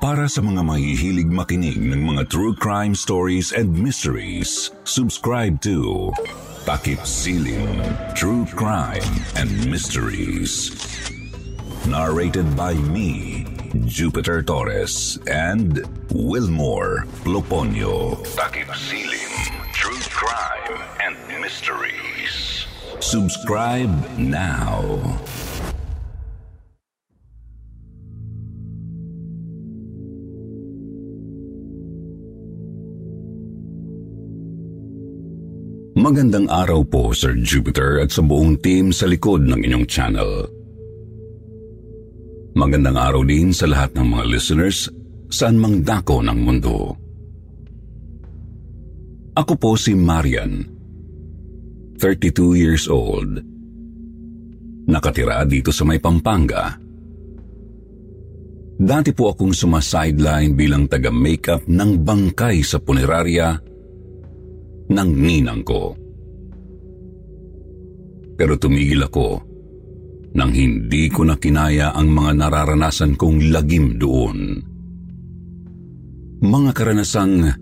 Para sa mga mahihilig makinig ng mga true crime stories and mysteries, subscribe to Takip Silim True Crime and Mysteries. Narrated by me, Jupiter Torres, and Wilmore Ploponio. Takip Silim True Crime and Mysteries. Subscribe now. Magandang araw po, Sir Jupiter, at sa buong team sa likod ng inyong channel. Magandang araw din sa lahat ng mga listeners saan mang dako ng mundo. Ako po si Marian, 32 years old. Nakatira dito sa may Pampanga. Dati po akong sumasideline bilang taga-makeup ng bangkay sa punerarya ng ninang ko. Pero tumigil ako nang hindi ko na kinaya ang mga nararanasan kong lagim doon. Mga karanasang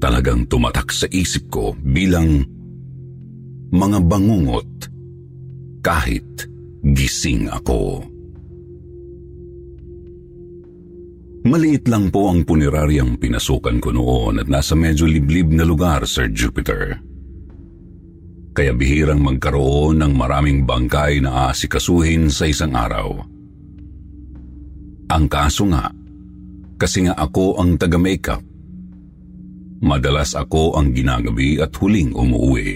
talagang tumatak sa isip ko bilang mga bangungot kahit gising ako. Maliit lang po ang puneraryang pinasukan ko noon at nasa medyo liblib na lugar, Sir Jupiter. Kaya bihirang magkaroon ng maraming bangkay na aasikasuhin sa isang araw. Ang kaso nga, kasi nga ako ang taga-makeup. Madalas ako ang ginagabi at huling umuwi.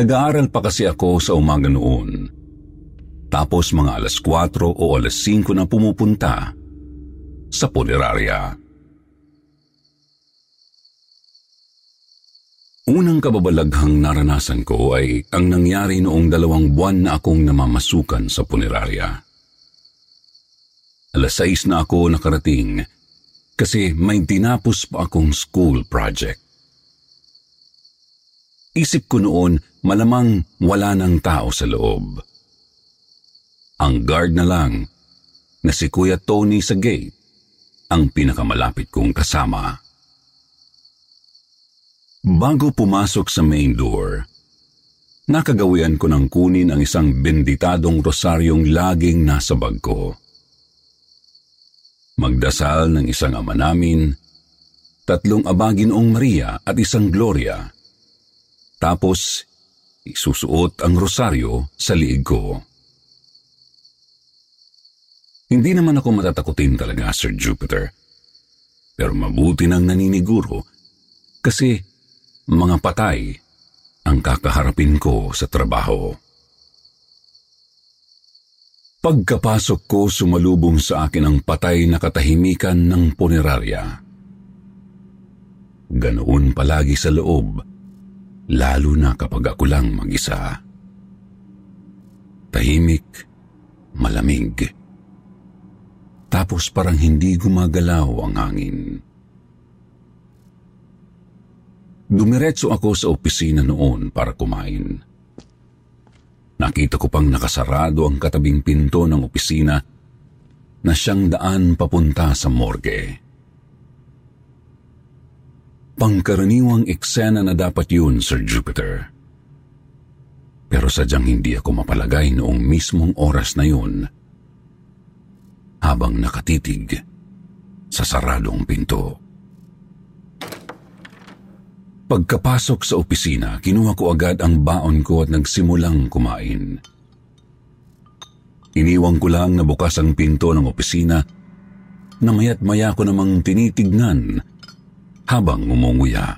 Nag-aaral pa kasi ako sa umaga noon. Tapos mga alas 4 o alas 5 na pumupunta sa punerarya. Unang kababalaghang naranasan ko ay ang nangyari noong 2 buwan na akong namamasukan sa punerarya. Alas 6 na ako nakarating kasi may tinapos pa akong school project. Isip ko noon malamang wala ng tao sa loob. Ang guard na lang na si Kuya Tony sa gate ang pinakamalapit kong kasama. Bago pumasok sa main door, nakagawian ko ng kunin ang isang benditadong rosaryong laging nasa bag ko. Magdasal ng isang Ama Namin, 3 Abaginoong Maria at 1 Gloria. Tapos, isusuot ang rosaryo sa liig ko. Hindi naman ako matatakutin talaga, Sir Jupiter. Pero mabuti nang naniniguro kasi mga patay ang kakaharapin ko sa trabaho. Pagkapasok ko, sumalubong sa akin ang patay na katahimikan ng punerarya. Ganoon palagi sa loob, lalo na kapag ako lang mag-isa. Tahimik, malamig. Tapos parang hindi gumagalaw ang hangin. Dumiretso ako sa opisina noon para kumain. Nakita ko pang nakasarado ang katabing pinto ng opisina na siyang daan papunta sa morgue. Pangkaraniwang eksena na dapat yun, Sir Jupiter. Pero sadyang hindi ako mapalagay noong mismong oras na yun habang nakatitig sa saradong pinto. Pagkapasok sa opisina, kinuha ko agad ang baon ko at nagsimulang kumain. Iniwang ko lang na bukas ang pinto ng opisina na maya't maya ko namang tinitignan habang ngumunguya.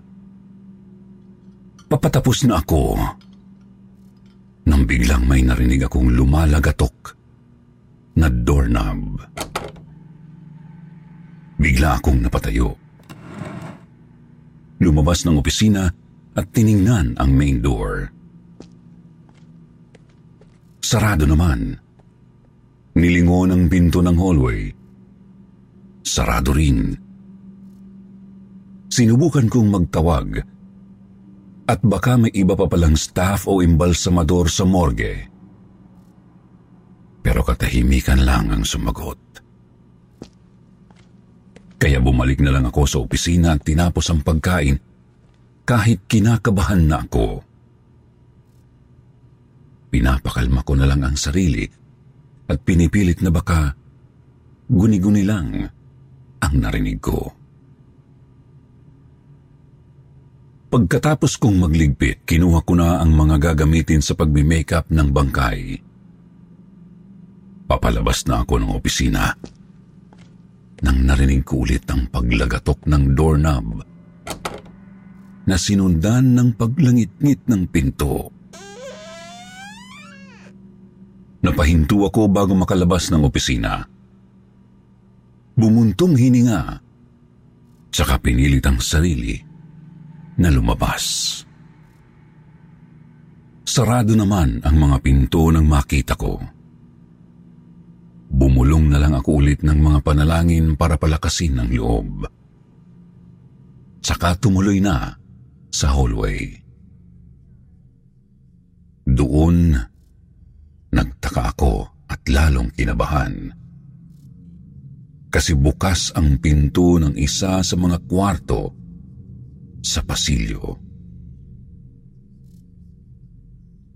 Papatapos na ako nang biglang may narinig akong lumalagatok na doorknob. Bigla akong napatayo. Lumabas ng opisina at tiningnan ang main door. Sarado naman. Nilingon ang pinto ng hallway. Sarado rin. Sinubukan kong magtawag at baka may iba pa palang staff o imbalsamador sa morgue. Pero katahimikan lang ang sumagot. Kaya bumalik na lang ako sa opisina at tinapos ang pagkain kahit kinakabahan na ako. Pinapakalma ko na lang ang sarili at pinipilit na baka guni-guni lang ang narinig ko. Pagkatapos kong magligpit, kinuha ko na ang mga gagamitin sa pagme-makeup ng bangkay. Papalabas na ako ng opisina nang narinig ko ulit ang paglagatok ng doorknob na sinundan ng paglangit-ngit ng pinto. Napahinto ako bago makalabas ng opisina. Bumuntong hininga, tsaka pinilit ang sarili na lumabas. Sarado naman ang mga pinto nang makita ko. Bumulong na lang ako ulit ng mga panalangin para palakasin ang loob. Tsaka tumuloy na sa hallway. Doon, nagtaka ako at lalong kinabahan. Kasi bukas ang pinto ng isa sa mga kwarto sa pasilyo.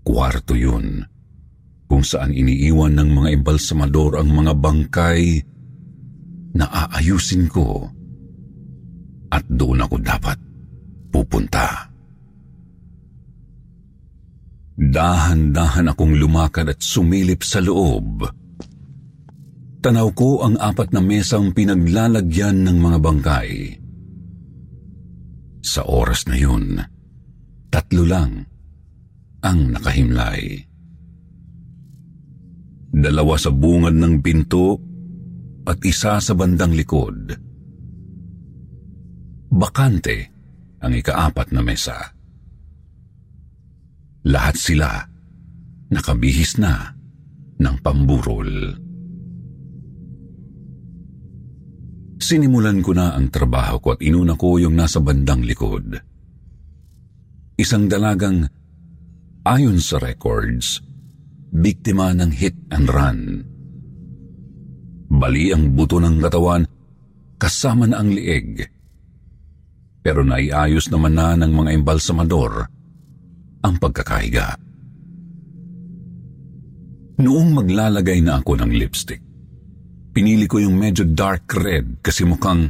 Kwarto yun kung saan iniiwan ng mga embalsamador ang mga bangkay na aayusin ko at doon ako dapat pupunta. Dahan-dahan akong lumakad at sumilip sa loob. Tanaw ko ang apat na mesang pinaglalagyan ng mga bangkay. Sa oras na yun, 3 lang ang nakahimlay. 2 sa bungad ng pinto at 1 sa bandang likod. Bakante ang ika-4 na mesa. Lahat sila nakabihis na ng pamburol. Sinimulan ko na ang trabaho ko at inuna ko yung nasa bandang likod. Isang dalagang, ayon sa records, biktima ng hit and run. Bali ang buto ng katawan, kasama na ang liig. Pero naiayos naman na ng mga embalsamador ang pagkakahiga. Noong maglalagay na ako ng lipstick, pinili ko yung medyo dark red kasi mukhang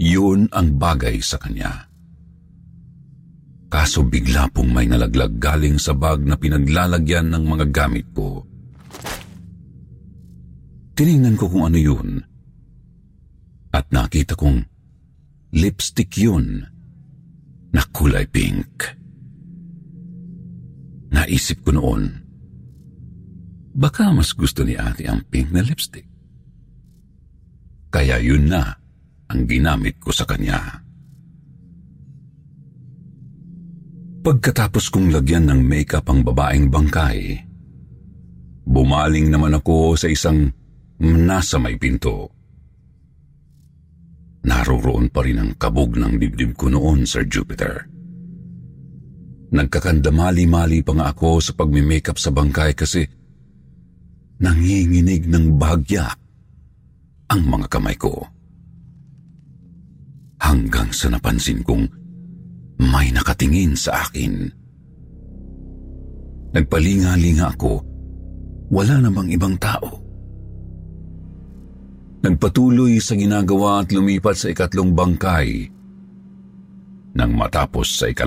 yun ang bagay sa kanya. Kaso bigla pong may nalaglag galing sa bag na pinaglalagyan ng mga gamit ko. Tiningnan ko kung ano yun at nakita kong lipstick yun na kulay pink. Naisip ko noon, baka mas gusto ni ate ang pink na lipstick. Kaya yun na ang ginamit ko sa kanya. Pagkatapos kong lagyan ng makeup ang babaeng bangkay, bumaling naman ako sa isang nasa may pinto. Naroroon pa rin ang kabog ng dibdib ko noon, Sir Jupiter. Nagkakandamali-mali pa nga ako sa pagme-makeup sa bangkay kasi nanginginig ng bahagya ang mga kamay ko. Hanggang sa napansin kong may nakatingin sa akin. Nagpalinga-linga ako. Wala namang ibang tao. Nagpatuloy sa ginagawa at lumipat sa 3 bangkay. Nang matapos sa 2,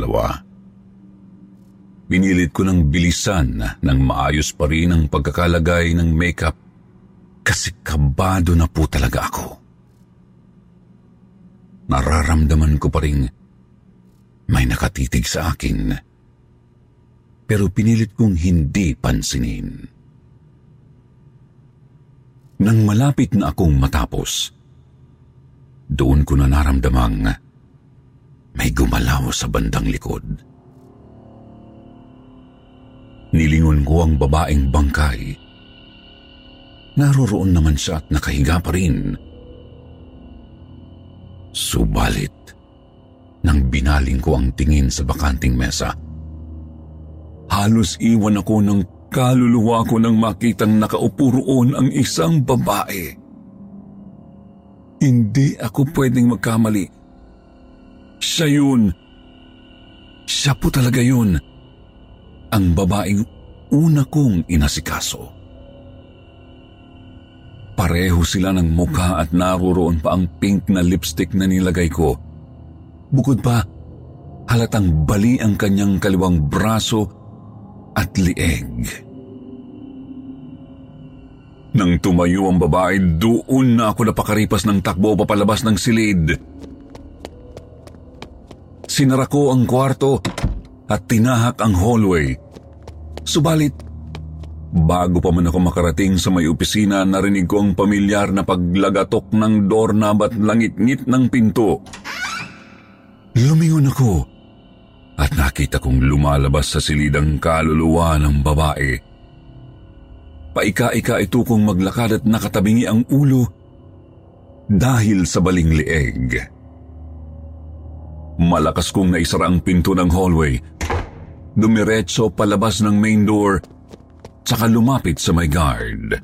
pinilit ko ng bilisan nang maayos pa rin ang pagkakalagay ng makeup kasi kabado na po talaga ako. Nararamdaman ko pa rin may nakatitig sa akin. Pero pinilit kong hindi pansinin. Nang malapit na akong matapos, doon ko na naramdamang may gumalaw sa bandang likod. Nilingon ko ang babaeng bangkay. Naroroon naman siya at nakahiga pa rin. Subalit, nang binaling ko ang tingin sa bakanting mesa, halos iwan ako ng kaluluwa ko nang makitang nakaupo roon ang isang babae. Hindi ako pwedeng magkamali. Siya yun. Siya po talaga yun. Ang babaeng una kong inasikaso. Pareho sila ng mukha at naroroon pa ang pink na lipstick na nilagay ko. Bukod pa, halatang bali ang kanyang kaliwang braso at lieg. Nang tumayo ang babae, doon na ako napakaripas ng takbo papalabas ng silid. Sinara ko ang kwarto at tinahak ang hallway. Subalit, bago pa man ako makarating sa may opisina, narinig ko ang pamilyar na paglagatok ng doorknob at langit-ngit ng pinto. Lumingon ako at nakita kong lumalabas sa silid ang kaluluwa ng babae. Paika-ika ito kong maglakad at nakatabingi ang ulo dahil sa baling lieg. Malakas kong naisara ang pinto ng hallway. Dumiretso palabas ng main door, tsaka lumapit sa may guard.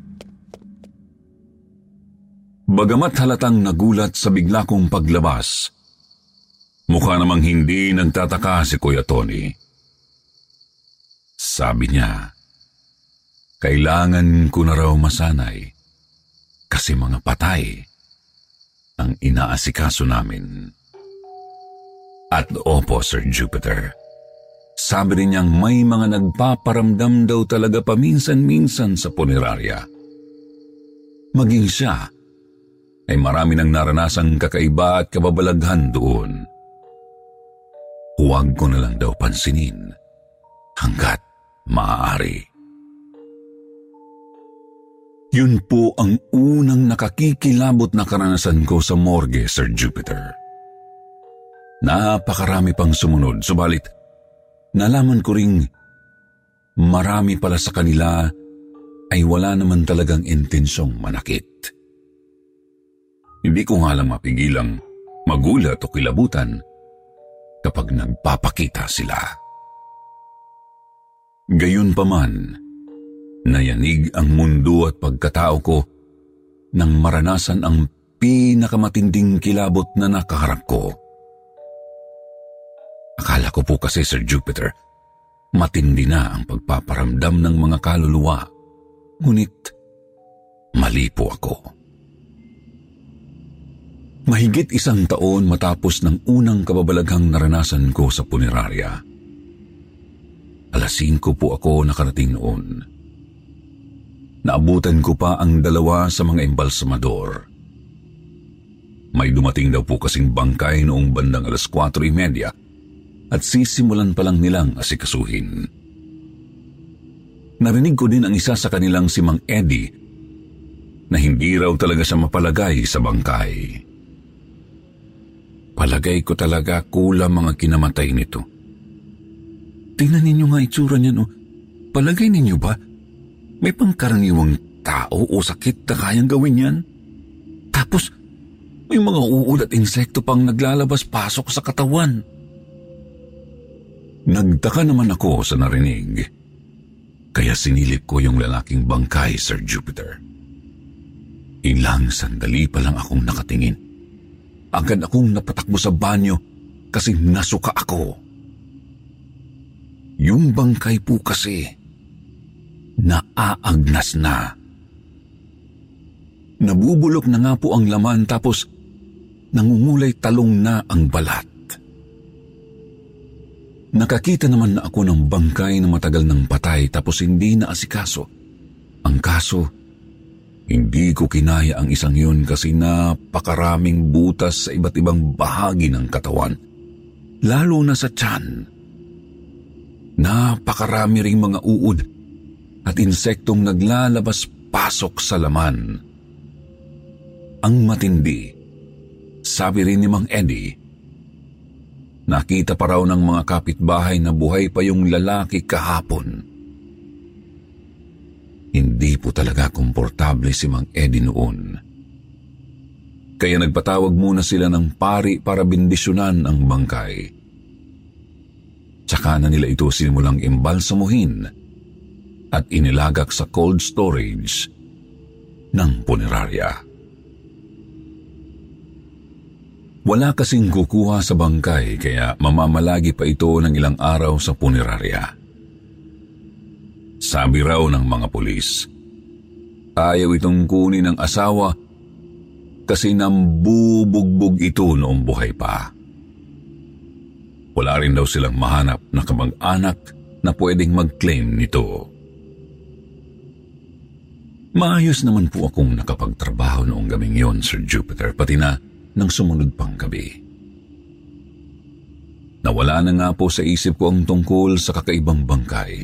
Bagamat halatang nagulat sa bigla kong paglabas, mukha namang hindi nagtataka si Kuya Tony. Sabi niya, kailangan ko na raw masanay kasi mga patay ang inaasikaso namin. At opo, Sir Jupiter. Sabi rin niyang may mga nagpaparamdam daw talaga paminsan-minsan sa punerarya. Maging siya ay marami nang naranasang kakaiba at kababalaghan doon. Huwag ko na lang daw pansinin hanggat maaari. Yun po ang unang nakakikilabot na karanasan ko sa morgue, Sir Jupiter. Napakarami pang sumunod, subalit nalaman ko ring marami pala sa kanila ay wala naman talagang intensyong manakit. Hindi ko nga lang mapigilang magulat o kilabutan kapag nagpapakita sila. Gayunpaman, nayanig ang mundo at pagkatao ko nang maranasan ang pinakamatinding kilabot na nakaharap ko. Akala ko po kasi, Sir Jupiter, matindi na ang pagpaparamdam ng mga kaluluwa. Ngunit, mali po ako. Mahigit 1 taon matapos ng unang kababalaghang naranasan ko sa punerarya. 5:00 po ako nakarating noon. Naabutan ko pa ang 2 sa mga embalsamador. May dumating daw po kasing bangkay noong bandang 4:30 at sisimulan pa lang nilang asikasuhin. Narinig ko din ang isa sa kanilang si Mang Eddie na hindi raw talaga siya mapalagay sa bangkay. Palagay ko talaga kulang mga kinamatay nito. Tingnan ninyo nga itsura niya, no? Palagay ninyo ba may pangkaraniwang tao o sakit na kayang gawin yan? Tapos, may mga uod at insekto pang naglalabas-pasok sa katawan. Nagtaka naman ako sa narinig, kaya sinilip ko yung lalaking bangkay, Sir Jupiter. Ilang sandali pa lang akong nakatingin. Agad akong napatakbo sa banyo kasi nasuka ako. Yung bangkay po kasi naaagnas na. Nabubulok na nga po ang laman tapos nangungulay talong na ang balat. Nakakita naman na ako ng bangkay na matagal ng patay tapos hindi na asikaso. Ang kaso, hindi ko kinaya ang isang yun kasi napakaraming butas sa iba't ibang bahagi ng katawan lalo na sa tiyan. Napakarami ring mga uod at insektong naglalabas-pasok sa laman. Ang matindi, sabi rin ni Mang Eddie, nakita pa raw ng mga kapitbahay na buhay pa yung lalaki kahapon. Hindi po talaga komportable si Mang Eddie noon. Kaya nagpatawag muna sila ng pari para bindisyonan ang bangkay. Tsaka na nila ito sinimulang imbalsamuhin at inilagak sa cold storage ng punerarya. Wala kasing kukuha sa bangkay kaya mamamalagi pa ito ng ilang araw sa punerarya. Sabi raw ng mga pulis, ayaw itong kunin ng asawa kasi nambubugbog ito noong buhay pa. Wala rin daw silang mahanap na kamag-anak na pwedeng mag-claim nito. Maayos naman po akong nakapagtrabaho noong gabing yon, Sir Jupiter, pati na nang sumunod pang gabi. Nawala na nga po sa isip ko ang tungkol sa kakaibang bangkay.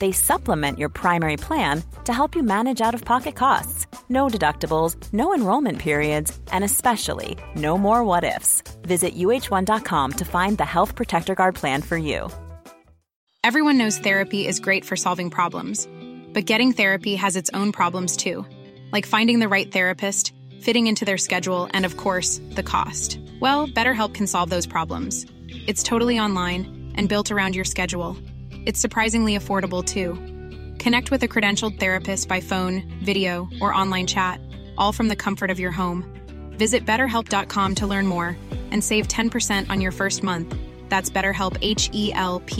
They supplement your primary plan to help you manage out-of-pocket costs. No deductibles, no enrollment periods, and especially no more what-ifs. Visit uh1.com to find the Health Protector Guard plan for you. Everyone knows therapy is great for solving problems, but getting therapy has its own problems too, like finding the right therapist, fitting into their schedule, and of course, the cost. Well, BetterHelp can solve those problems. It's totally online and built around your schedule. It's surprisingly affordable, too. Connect with a credentialed therapist by phone, video, or online chat, all from the comfort of your home. Visit BetterHelp.com to learn more and save 10% on your first month. That's BetterHelp, H-E-L-P.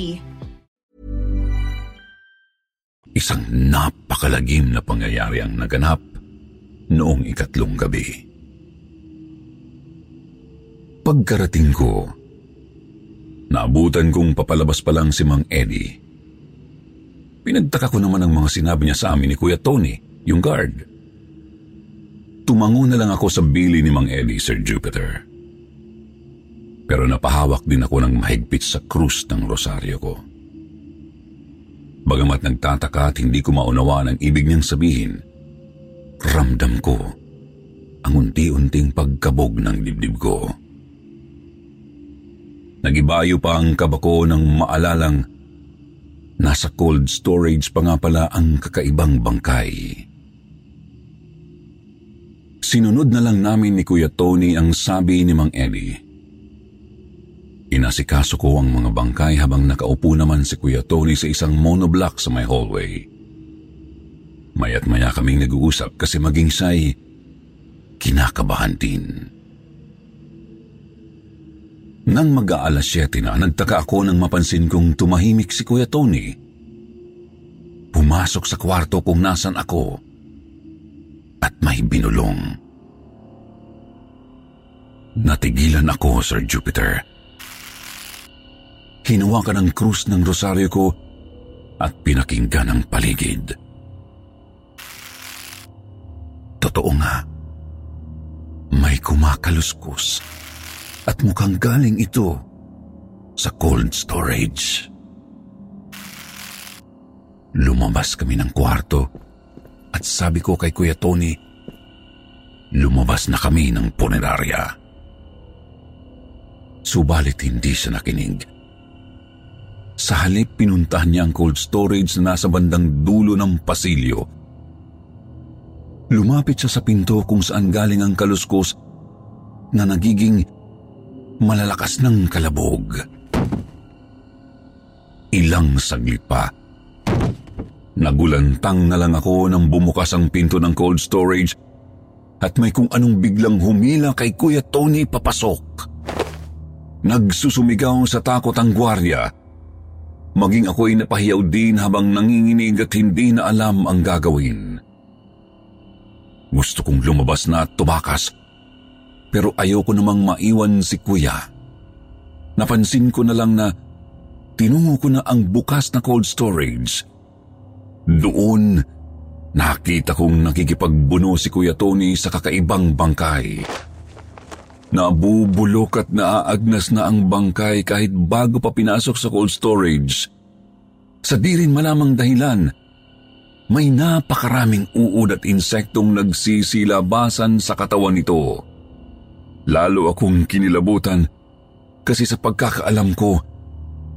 Isang napakalagim na pangyayari ang naganap noong 3rd gabi. Pagkarating ko, naabutan kong papalabas pa lang si Mang Eddie. Pinagtaka ko naman ang mga sinabi niya sa amin ni Kuya Tony, yung guard. Tumango na lang ako sa bili ni Mang Eddie, Sir Jupiter. Pero napahawak din ako ng mahigpit sa krus ng rosaryo ko. Bagamat nagtataka at hindi ko maunawaan ang ibig niyang sabihin, ramdam ko ang unti-unting pagkabog ng dibdib ko. Nagibayo pa ang kabako ng maalalang nasa cold storage pa nga pala ang kakaibang bangkay. Sinunod na lang namin ni Kuya Tony ang sabi ni Mang Eddie. Inasikaso ko ang mga bangkay habang nakaupo naman si Kuya Tony sa isang monoblock sa may hallway. Maya't maya kaming nag-uusap kasi maging siya'y kinakabahan din. Nang mag-aalas 7 na, nagtaka ako nang mapansin kong tumahimik si Kuya Tony. Pumasok sa kwarto kung nasan ako at may binulong. Natigilan ako, Sir Jupiter. Hinawakan ang krus ng rosaryo ko at pinakinggan ang paligid. Totoo nga, may kumakaluskus. At mukhang galing ito sa cold storage. Lumabas kami ng kwarto at sabi ko kay Kuya Tony, lumabas na kami ng punerarya. Subalit hindi siya nakinig. Sa halip pinuntahan niya ang cold storage na nasa bandang dulo ng pasilyo. Lumapit siya sa pinto kung saan galing ang kaluskos na nagiging malalakas ng kalabog. Ilang saglit pa, nagulantang na lang ako nang bumukas ang pinto ng cold storage at may kung anong biglang humila kay Kuya Tony papasok. Nagsusumigaw sa takot ang gwardiya. Maging ako'y napahiyaw din habang nanginginig at hindi na alam ang gagawin. Gusto kong lumabas na at tumakas, pero ayoko namang maiwan si Kuya. Napansin ko na lang na tinungo ko na ang bukas na cold storage. Doon, nakita kong nakikipagbuno si Kuya Tony sa kakaibang bangkay. Nabubulok at naaagnas na ang bangkay kahit bago pa pinasok sa cold storage. Sa di rin malamang dahilan, may napakaraming uod at insektong nagsisilabasan sa katawan nito. Lalo akong kinilabutan kasi sa pagkakaalam ko,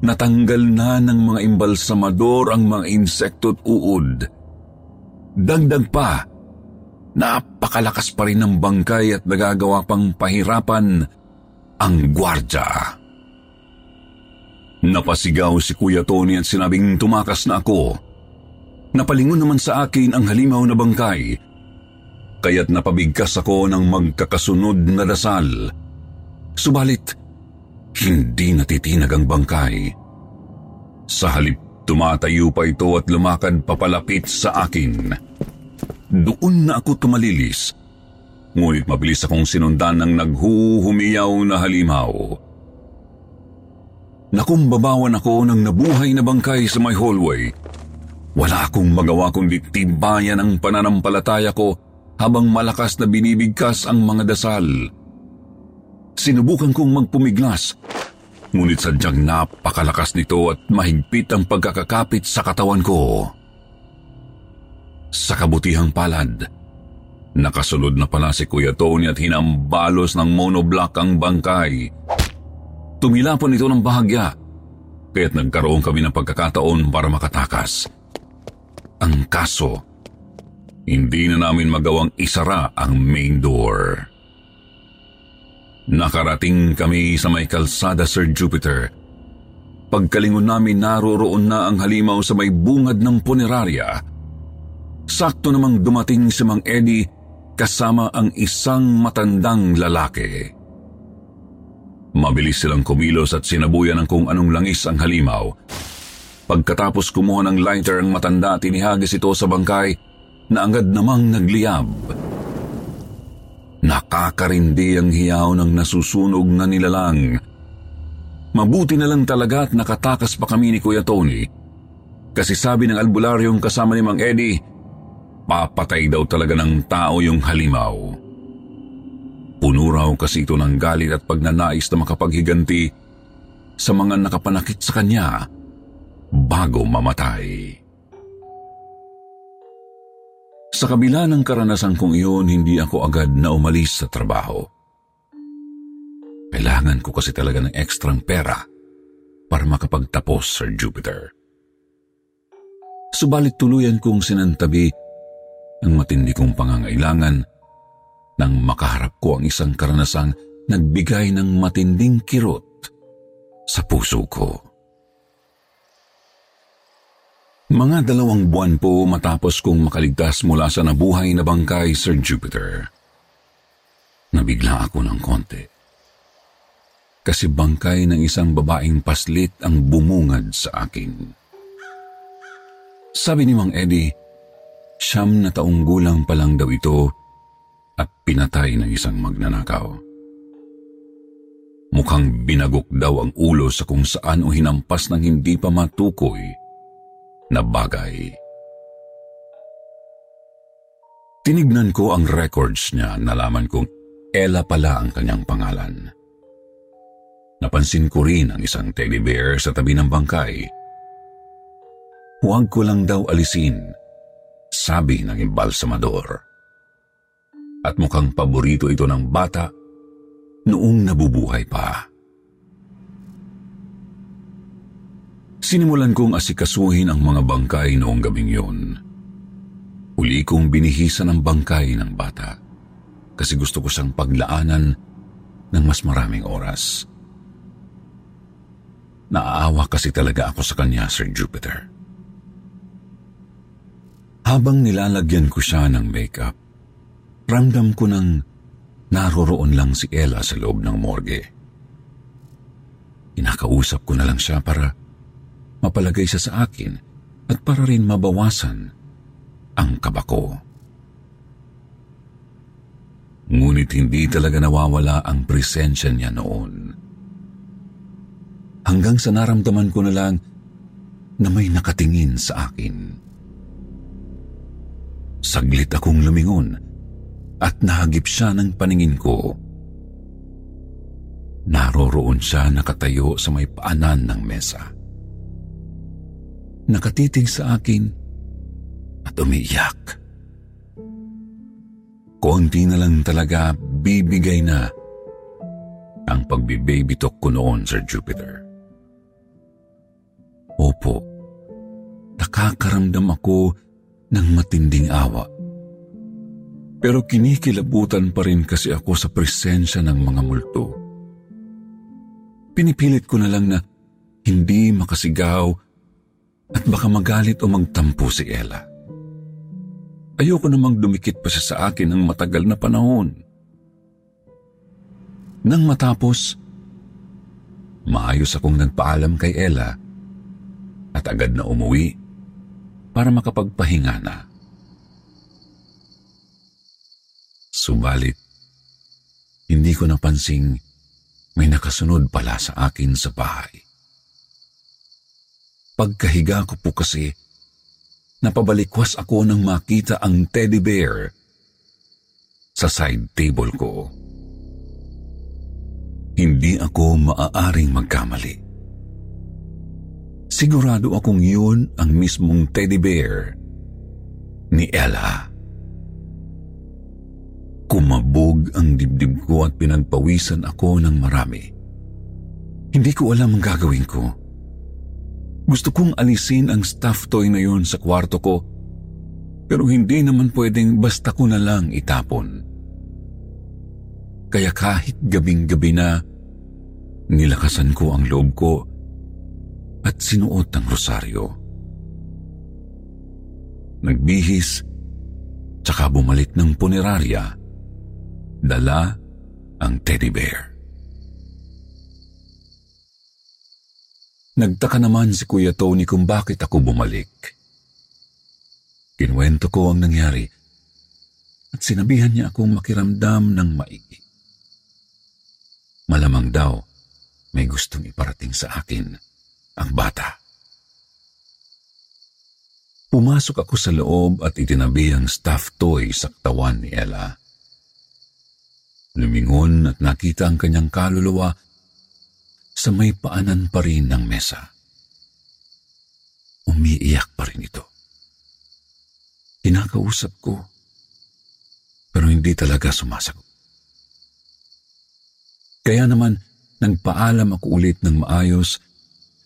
natanggal na ng mga imbalsamador ang mga insekto at uod. Dagdag pa, napakalakas pa rin ng bangkay at nagagawa pang pahirapan ang gwardya. Napasigaw si Kuya Tony at sinabing tumakas na ako. Napalingon naman sa akin ang halimaw na bangkay, kaya't napabigkas ako ng magkakasunod na dasal. Subalit, hindi natitinag ang bangkay. Sa halip, tumatayo pa ito at lumakad papalapit sa akin. Doon na ako tumalilis, ngunit mabilis akong sinundan ng naghuhumiyaw na halimaw. Nakumbabawan ako ng nabuhay na bangkay sa may hallway. Wala akong magawa kundi tibayan ang pananampalataya ko habang malakas na binibigkas ang mga dasal. Sinubukan kong magpumiglas, ngunit sadyang napakalakas nito at mahigpit ang pagkakakapit sa katawan ko. Sa kabutihang palad, nakasulod na pala si Kuya Tony at hinambalos ng monoblock ang bangkay. Tumilapon ito ng bahagya, kaya't nagkaroon kami ng pagkakataon para makatakas. Ang kaso, hindi na namin magawang isara ang main door. Nakarating kami sa may kalsada, Sir Jupiter. Pagkalingon namin, naroroon na ang halimaw sa may bungad ng punerarya. Sakto namang dumating si Mang Eddie kasama ang isang matandang lalaki. Mabilis silang kumilos at sinabuyan ng kung anong langis ang halimaw. Pagkatapos kumuha ng lighter ang matanda at inihagis ito sa bangkay na agad namang nagliyab. Nakakarindi ang hiyaw ng nasusunog na nilalang. Mabuti na lang talaga at nakatakas pa kami ni Kuya Tony. Kasi sabi ng albularyong kasama ni Mang Eddie, papatay daw talaga ng tao yung halimaw. Puno raw kasi ito ng galit at pagnanais na makapaghiganti sa mga nakapanakit sa kanya bago mamatay. Sa kabila ng karanasan kong iyon, hindi ako agad na umalis sa trabaho. Kailangan ko kasi talaga ng ekstrang pera para makapagtapos, Sir Jupiter. Subalit tuluyan kong sinantabi ang matindi kong pangangailangan nang makaharap ko ang isang karanasang nagbigay ng matinding kirot sa puso ko. Mga 2 buwan po matapos kong makaligtas mula sa nabuhay na bangkay, Sir Jupiter. Nabigla ako ng konti. Kasi bangkay ng isang babaeng paslit ang bumungad sa akin. Sabi ni Mang Eddie, 9 na taong gulang pa lang daw ito at pinatay ng isang magnanakaw. Mukhang binagok daw ang ulo sa kung saan o hinampas ng hindi pa matukoy na bagay. Tinignan ko ang records niya, nalaman kong Ella pala ang kanyang pangalan. Napansin ko rin ang isang teddy bear sa tabi ng bangkay. Huwag ko lang daw alisin, sabi ng imbalsamador. At mukhang paborito ito ng bata noong nabubuhay pa. Sinimulan kong asikasuhin ang mga bangkay noong gabing yun. Uli kong binihisan ang bangkay ng bata kasi gusto ko siyang paglaanan ng mas maraming oras. Naaawa kasi talaga ako sa kanya, Sir Jupiter. Habang nilalagyan ko siya ng makeup, ramdam ko nang naroroon lang si Ella sa loob ng morgue. Inakausap ko na lang siya para mapalagay siya sa akin at para rin mabawasan ang kaba ko. Ngunit hindi talaga nawawala ang presensya niya noon. Hanggang sa naramdaman ko na lang na may nakatingin sa akin. Saglit akong lumingon at nahagip siya ng paningin ko. Naroroon siya nakatayo sa may paanan ng mesa. Nakatitig sa akin at umiyak. Konti na lang talaga bibigay na ang pagbibaby talk ko noon, Sir Jupiter. Opo, nakakaramdam ako ng matinding awa. Pero kinikilabutan pa rin kasi ako sa presensya ng mga multo. Pinipilit ko na lang na hindi makasigaw at baka magalit o magtampo si Ella. Ayoko namang dumikit pa siya sa akin ng matagal na panahon. Nang matapos, maayos akong nagpaalam kay Ella at agad na umuwi para makapagpahinga na. Subalit, hindi ko napansing may nakasunod pala sa akin sa bahay. Pagkahiga ko po kasi, napabalikwas ako nang makita ang teddy bear sa side table ko. Hindi ako maaaring magkamali. Sigurado akong yun ang mismong teddy bear ni Ella. Kumabog ang dibdib ko at pinagpawisan ako ng marami. Hindi ko alam ang gagawin ko. Gusto kong alisin ang stuffed toy na yun sa kwarto ko, pero hindi naman pwedeng basta ko na lang itapon. Kaya kahit gabing-gabi na, nilakasan ko ang loob ko at sinuot ang rosaryo. Nagbihis, tsaka bumalik ng punerarya, dala ang teddy bear. Nagtaka naman si Kuya Tony kung bakit ako bumalik. Kinuwento ko ang nangyari at sinabihan niya akong makiramdam ng maigi. Malamang daw may gustong iparating sa akin ang bata. Pumasok ako sa loob at itinabi ang stuffed toy sa katawan ni Ella. Lumingon at nakita ang kanyang kaluluwa sa may paanan pa rin ng mesa. Umiiyak pa rin ito. Kinakausap ko, pero hindi talaga sumasagot. Kaya naman, nagpaalam ako ulit ng maayos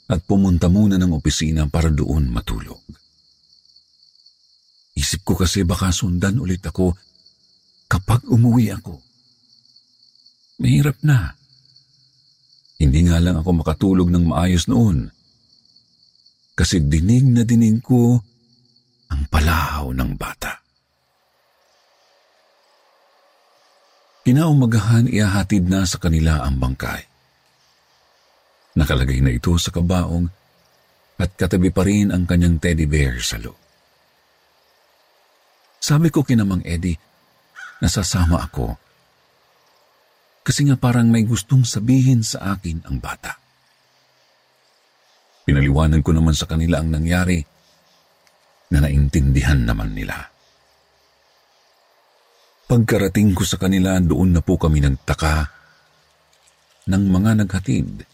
at pumunta muna ng opisina para doon matulog. Isip ko kasi baka sundan ulit ako kapag umuwi ako. Mahirap na. Hindi nga lang ako makatulog ng maayos noon. Kasi dinig na dinig ko ang palahaw ng bata. Kinaumagahan, iahatid na sa kanila ang bangkay. Nakalagay na ito sa kabaong at katabi pa rin ang kanyang teddy bear sa loob. Sabi ko kina Mang Eddie, nasasama ako. Kasi nga parang may gustong sabihin sa akin ang bata. Pinaliwanan ko naman sa kanila ang nangyari na naintindihan naman nila. Pagkarating ko sa kanila, doon na po kami nagtaka ng mga naghatid.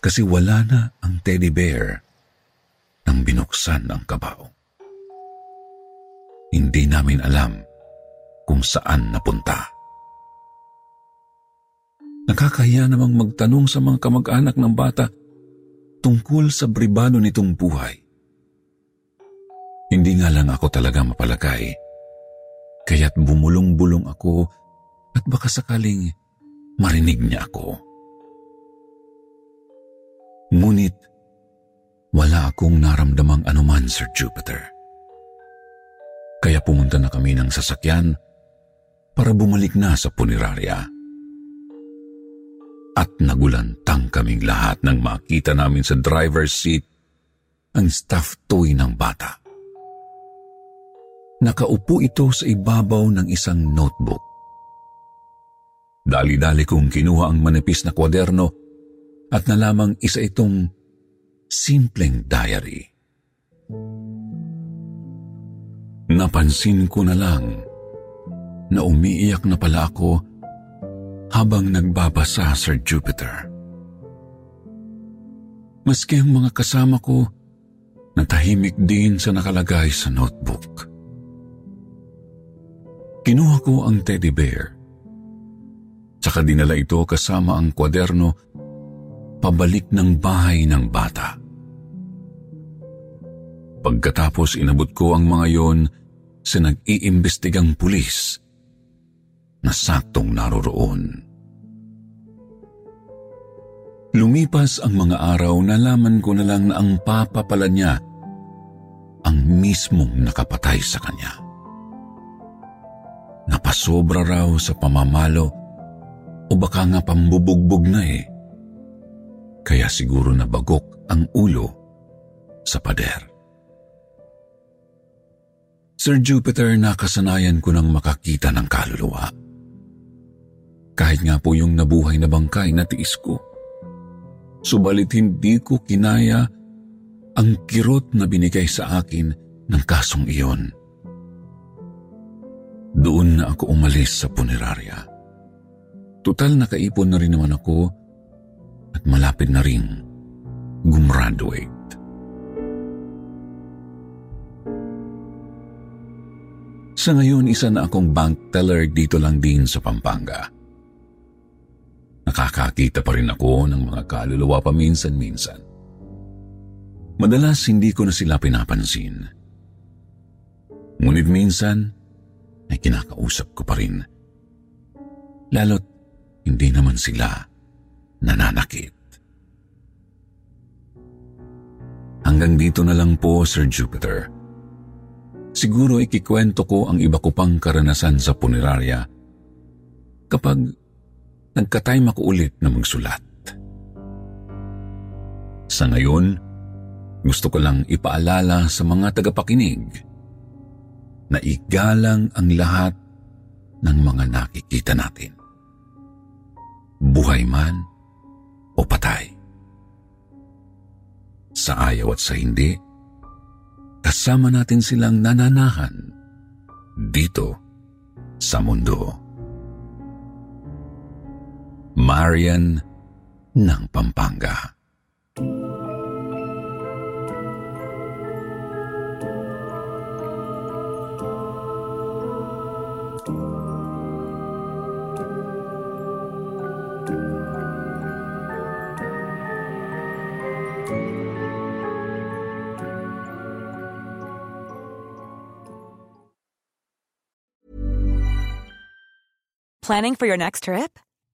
Kasi wala na ang teddy bear nang binuksan ang kabao. Hindi namin alam kung saan napunta. Nakakahiya namang magtanong sa mga kamag-anak ng bata tungkol sa pribado nitong buhay. Hindi nga lang ako talaga mapalagay, kaya't bumulong-bulong ako at baka sakaling marinig niya ako. Ngunit wala akong naramdamang anuman, Sir Jupiter. Kaya pumunta na kami ng sasakyan para bumalik na sa punerarya. At nagulantang kaming lahat nang makita namin sa driver's seat ang stuffed toy ng bata. Nakaupo ito sa ibabaw ng isang notebook. Dali-dali kong kinuha ang manipis na kwaderno at nalamang isa itong simpleng diary. Napansin ko na lang na umiiyak na pala ako habang nagbabasa, Sir Jupiter. Maski ang mga kasama ko, natahimik din sa nakalagay sa notebook. Kinuha ko ang teddy bear. Saka dinala ito kasama ang kwaderno pabalik ng bahay ng bata. Pagkatapos inabot ko ang mga yon sa nag-iimbestigang pulis na saktong naroroon. Lumipas ang mga araw, nalaman ko na lang na ang papa pala niya ang mismong nakapatay sa kanya. Napasobra raw sa pamamalo o baka nga pambubugbog na eh. Kaya siguro nabagok ang ulo sa pader. Sir Jupiter, nakasanayan ko ng makakita ng kaluluwa. Kahit nga po yung nabuhay na bangkay na tiis ko. Subalit hindi ko kinaya ang kirot na binigay sa akin ng kasong iyon. Doon na ako umalis sa punerarya. Total nakaipon na rin naman ako at malapit na rin gumraduate. Sa ngayon, isa na akong bank teller dito lang din sa Pampanga. Nakakakita pa rin ako ng mga kaluluwa paminsan-minsan. Madalas hindi ko na sila pinapansin. Ngunit minsan ay kinakausap ko pa rin. Lalo't hindi naman sila nananakit. Hanggang dito na lang po, Sir Jupiter. Siguro ikikwento ko ang iba ko pang karanasan sa punerarya kapag nagka-time ako ulit na magsulat. Sa ngayon, gusto ko lang ipaalala sa mga tagapakinig na igalang ang lahat ng mga nakikita natin. Buhay man o patay. Sa ayaw at sa hindi, kasama natin silang nananahan dito sa mundo. Marian ng Pampanga. Planning for your next trip?